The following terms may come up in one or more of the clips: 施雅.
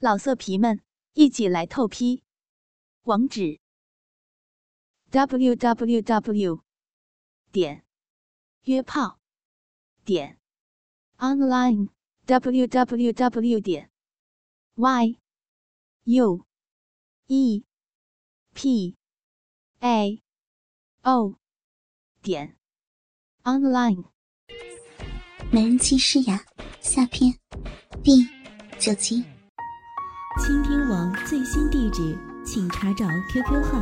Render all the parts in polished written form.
老色皮们，一起来透批！网址 www.约炮.online。美人计诗雅下篇第9集。倾听网最新地址，请查找 QQ 号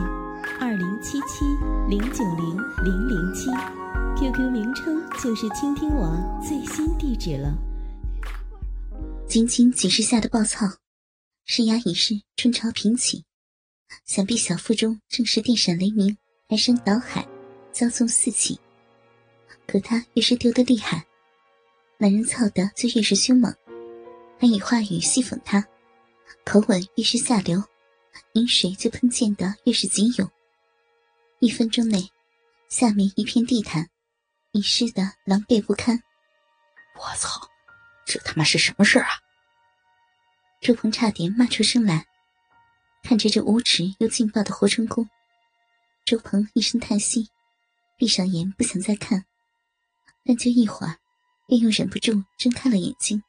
2077090007， QQ 名称就是倾听网最新地址了。仅仅几十下的暴操，诗雅已是春潮平起，想必小腹中正是电闪雷鸣，排山倒海，骄纵四起。可他越是丢得厉害，男人操得就越是凶猛，还以话语戏讽他，口吻越是下流，饮水就喷溅得越是急涌。1分钟内，下面一片地毯，已湿得狼狈不堪。我操，这他妈是什么事啊？周鹏差点骂出声来。看着这无耻又劲爆的活春宫，周鹏一声叹息，闭上眼不想再看，但就一会儿便又忍不住睁开了眼睛。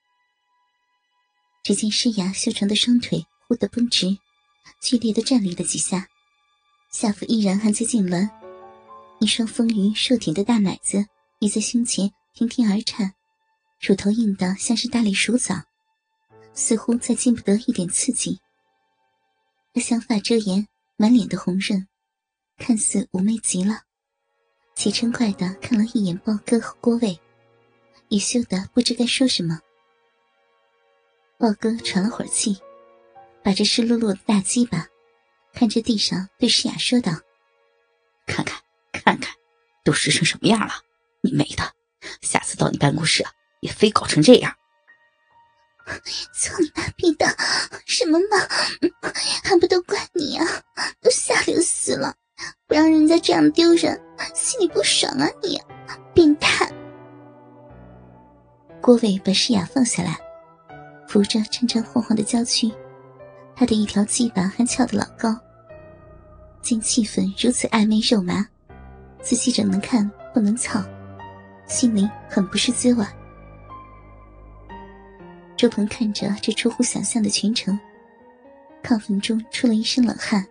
只见诗雅修长的双腿忽地绷直，剧烈地站立了几下，下腹依然还在痉挛，一双丰腴硕挺的大奶子也在胸前天天而颤，乳头硬得像是大力鼠枣，似乎再见不得一点刺激。她香发遮掩，满脸的红润，看似妩媚极了，且嗔怪地看了一眼豹哥和郭卫，也羞得不知该说什么。豹哥喘了会儿气，把这湿漉漉的大鸡巴看着地上，对诗雅说道：看看看看，都湿成什么样了，你美的，下次到你办公室也非搞成这样。操你妈逼的，什么嘛，还不都怪你啊，都下流死了，不让人家这样丢人，心里不爽啊你，变态。郭伟把诗雅放下来，扶着颤颤晃晃的娇躯，他的一条鸡巴还翘得老高。见气氛如此暧昧肉麻，自己只能看不能操，心里很不是滋味。周鹏看着这出乎想象的全程，亢奋中出了一身冷汗，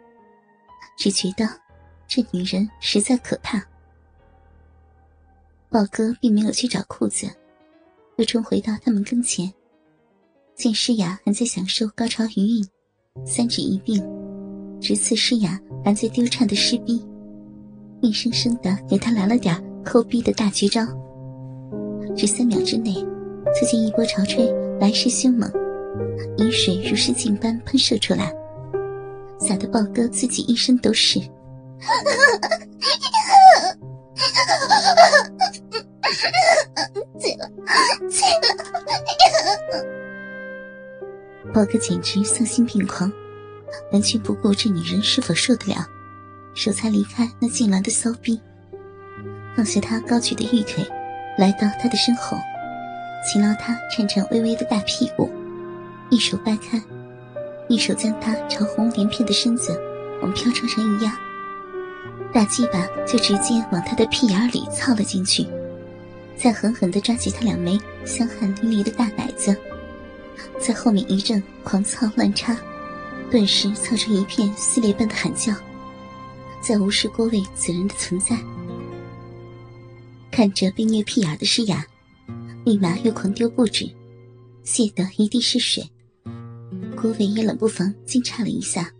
只觉得这女人实在可怕。豹哥并没有去找裤子，又冲回到他们跟前，见诗雅还在享受高潮余韵，三指一并直刺诗雅还在丢颤的湿逼，硬生生地给她来了点抠逼的大绝招。只3秒之内，就见一波潮吹来势凶猛，雨水如是镜般喷射出来，吓得豹哥自己一身都是。豹哥简直丧心病狂，完全不顾这女人是否受得了，手才离开那痉挛的骚逼，放下她高举的玉腿，来到她的身后，擒牢她颤颤巍巍的大屁股，一手掰开，一手将她潮红连片的身子往飘窗上一压，大鸡巴就直接往她的屁眼里操了进去，再狠狠地抓起她两枚香汗淋漓的大奶子，在后面一阵狂操乱插，顿时操出一片撕裂般的喊叫，再无视郭卫此人的存在。看着被虐屁眼的诗雅，立马又狂丢不止，泄得一地是水。郭卫也冷不防惊诧了一下，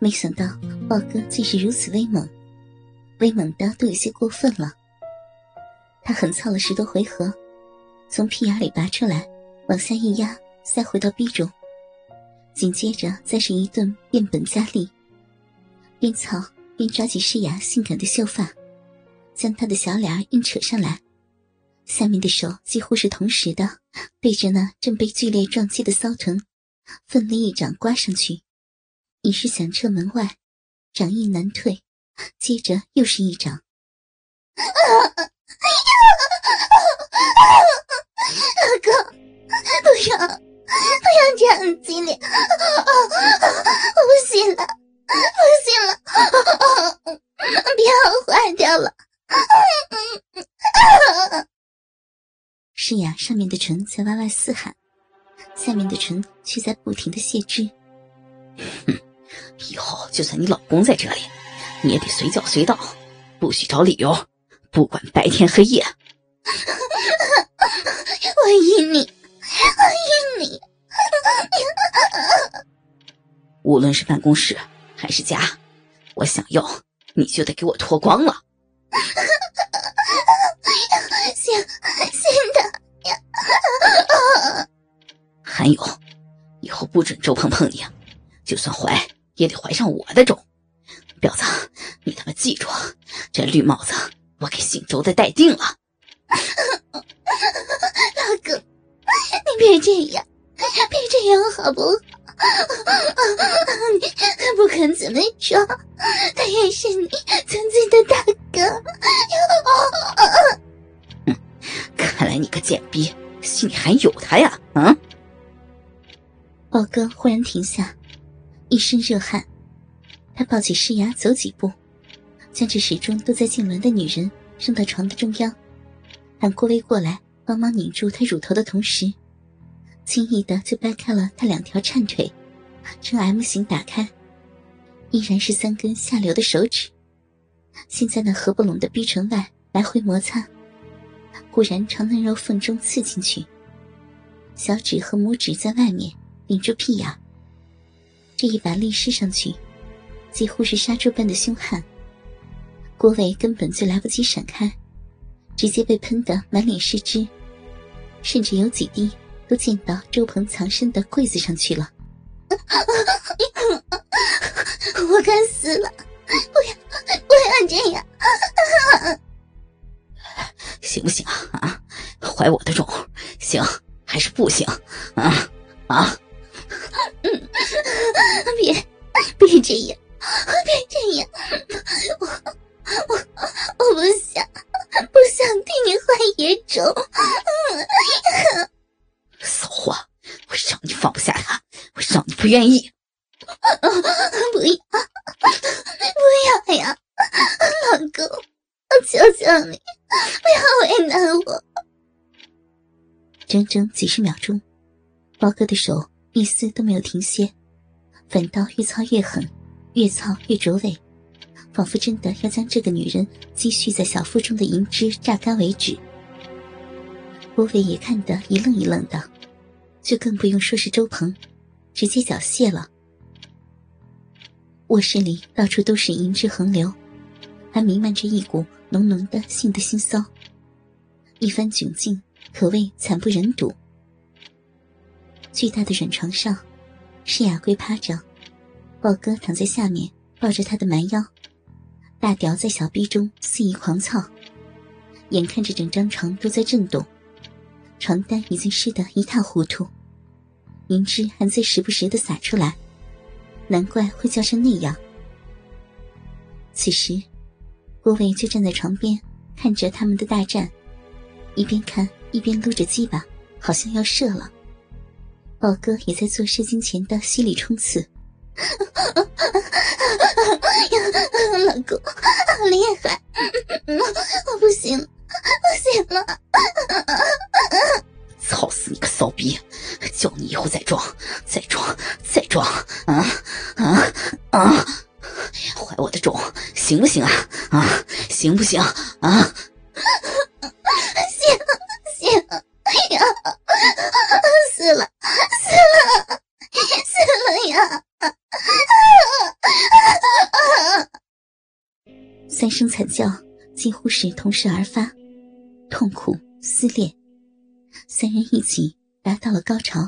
没想到豹哥竟是如此威猛，威猛的都有些过分了。他狠操了10多回合，从屁眼里拔出来，往下一压，塞回到逼中，紧接着再是一顿变本加厉，边操边抓起诗雅性感的秀发，将她的小脸硬扯上来，下面的手几乎是同时的对着那正被剧烈撞击的骚臀奋力一掌刮上去，已是响彻门外，掌意难退，接着又是一掌。哥，不要！要这样激烈，不行了，不行了，别要坏掉了。诗雅上面的唇在歪歪嘶喊，下面的唇却在不停的泄汁。哼，以后就算你老公在这里，你也得随叫随到，不许找理由，不管白天黑夜。我依你。我依你，无论是办公室还是家，我想要你就得给我脱光了。行行的。还有，以后不准周鹏碰你，就算怀也得怀上我的种。婊子，你他妈记住，这绿帽子我给姓周的戴定了。老公。你别这样，别这样好不好？你不管怎么说，他也是你曾经的大哥。嗯，看来你个贱逼，心里还有他呀！啊！豹哥忽然停下，一身热汗，他抱起诗雅走几步，将这始终都在痉挛的女人扔到床的中央，喊郭威过来。帮忙拧住他乳头的同时，轻易的就掰开了他两条颤腿，呈 M 型打开，依然是三根下流的手指，现在那合不拢的逼唇外来回摩擦，忽然朝嫩肉缝中刺进去，小指和拇指在外面顶住屁眼，这一把力施上去，几乎是杀猪般的凶悍，郭伟根本就来不及闪开。直接被喷得满脸是汁，甚至有几滴都溅到周鹏藏身的柜子上去了。我该死了！不要这样！行不行啊？怀我的种，行还是不行？啊！别这样，别这样！我不想替你换野种。骚货，我让你放不下他，我让你不愿意。不要呀，老公，我求求你，不要为难我。整整几十秒钟，包哥的手一丝都没有停歇，反倒越操越狠，越操越着尾。仿佛真的要将这个女人积蓄在小腹中的银汁榨干为止。郭伟也看得一愣一愣的，就更不用说是周鹏，直接缴械了。卧室里到处都是银汁横流，还弥漫着一股浓浓的性的腥骚，一番窘境可谓惨不忍睹。巨大的软床上，施雅跪趴着，豹哥躺在下面抱着她的蛮腰。大屌在小臂中肆意狂操，眼看着整张床都在震动，床单已经湿得一塌糊涂，银汁还在时不时地洒出来，难怪会叫成那样。此时，郭伟就站在床边看着他们的大战，一边看一边撸着鸡巴，好像要射了。豹哥也在做射精前的心理冲刺。老公好厉害，我不行，不行了！操死你个骚逼！叫你以后再装！啊！怀我的种，行不行啊？啊，行不行啊？行！呀，死了呀！三声惨叫几乎是同时而发，痛苦撕裂，三人一起达到了高潮。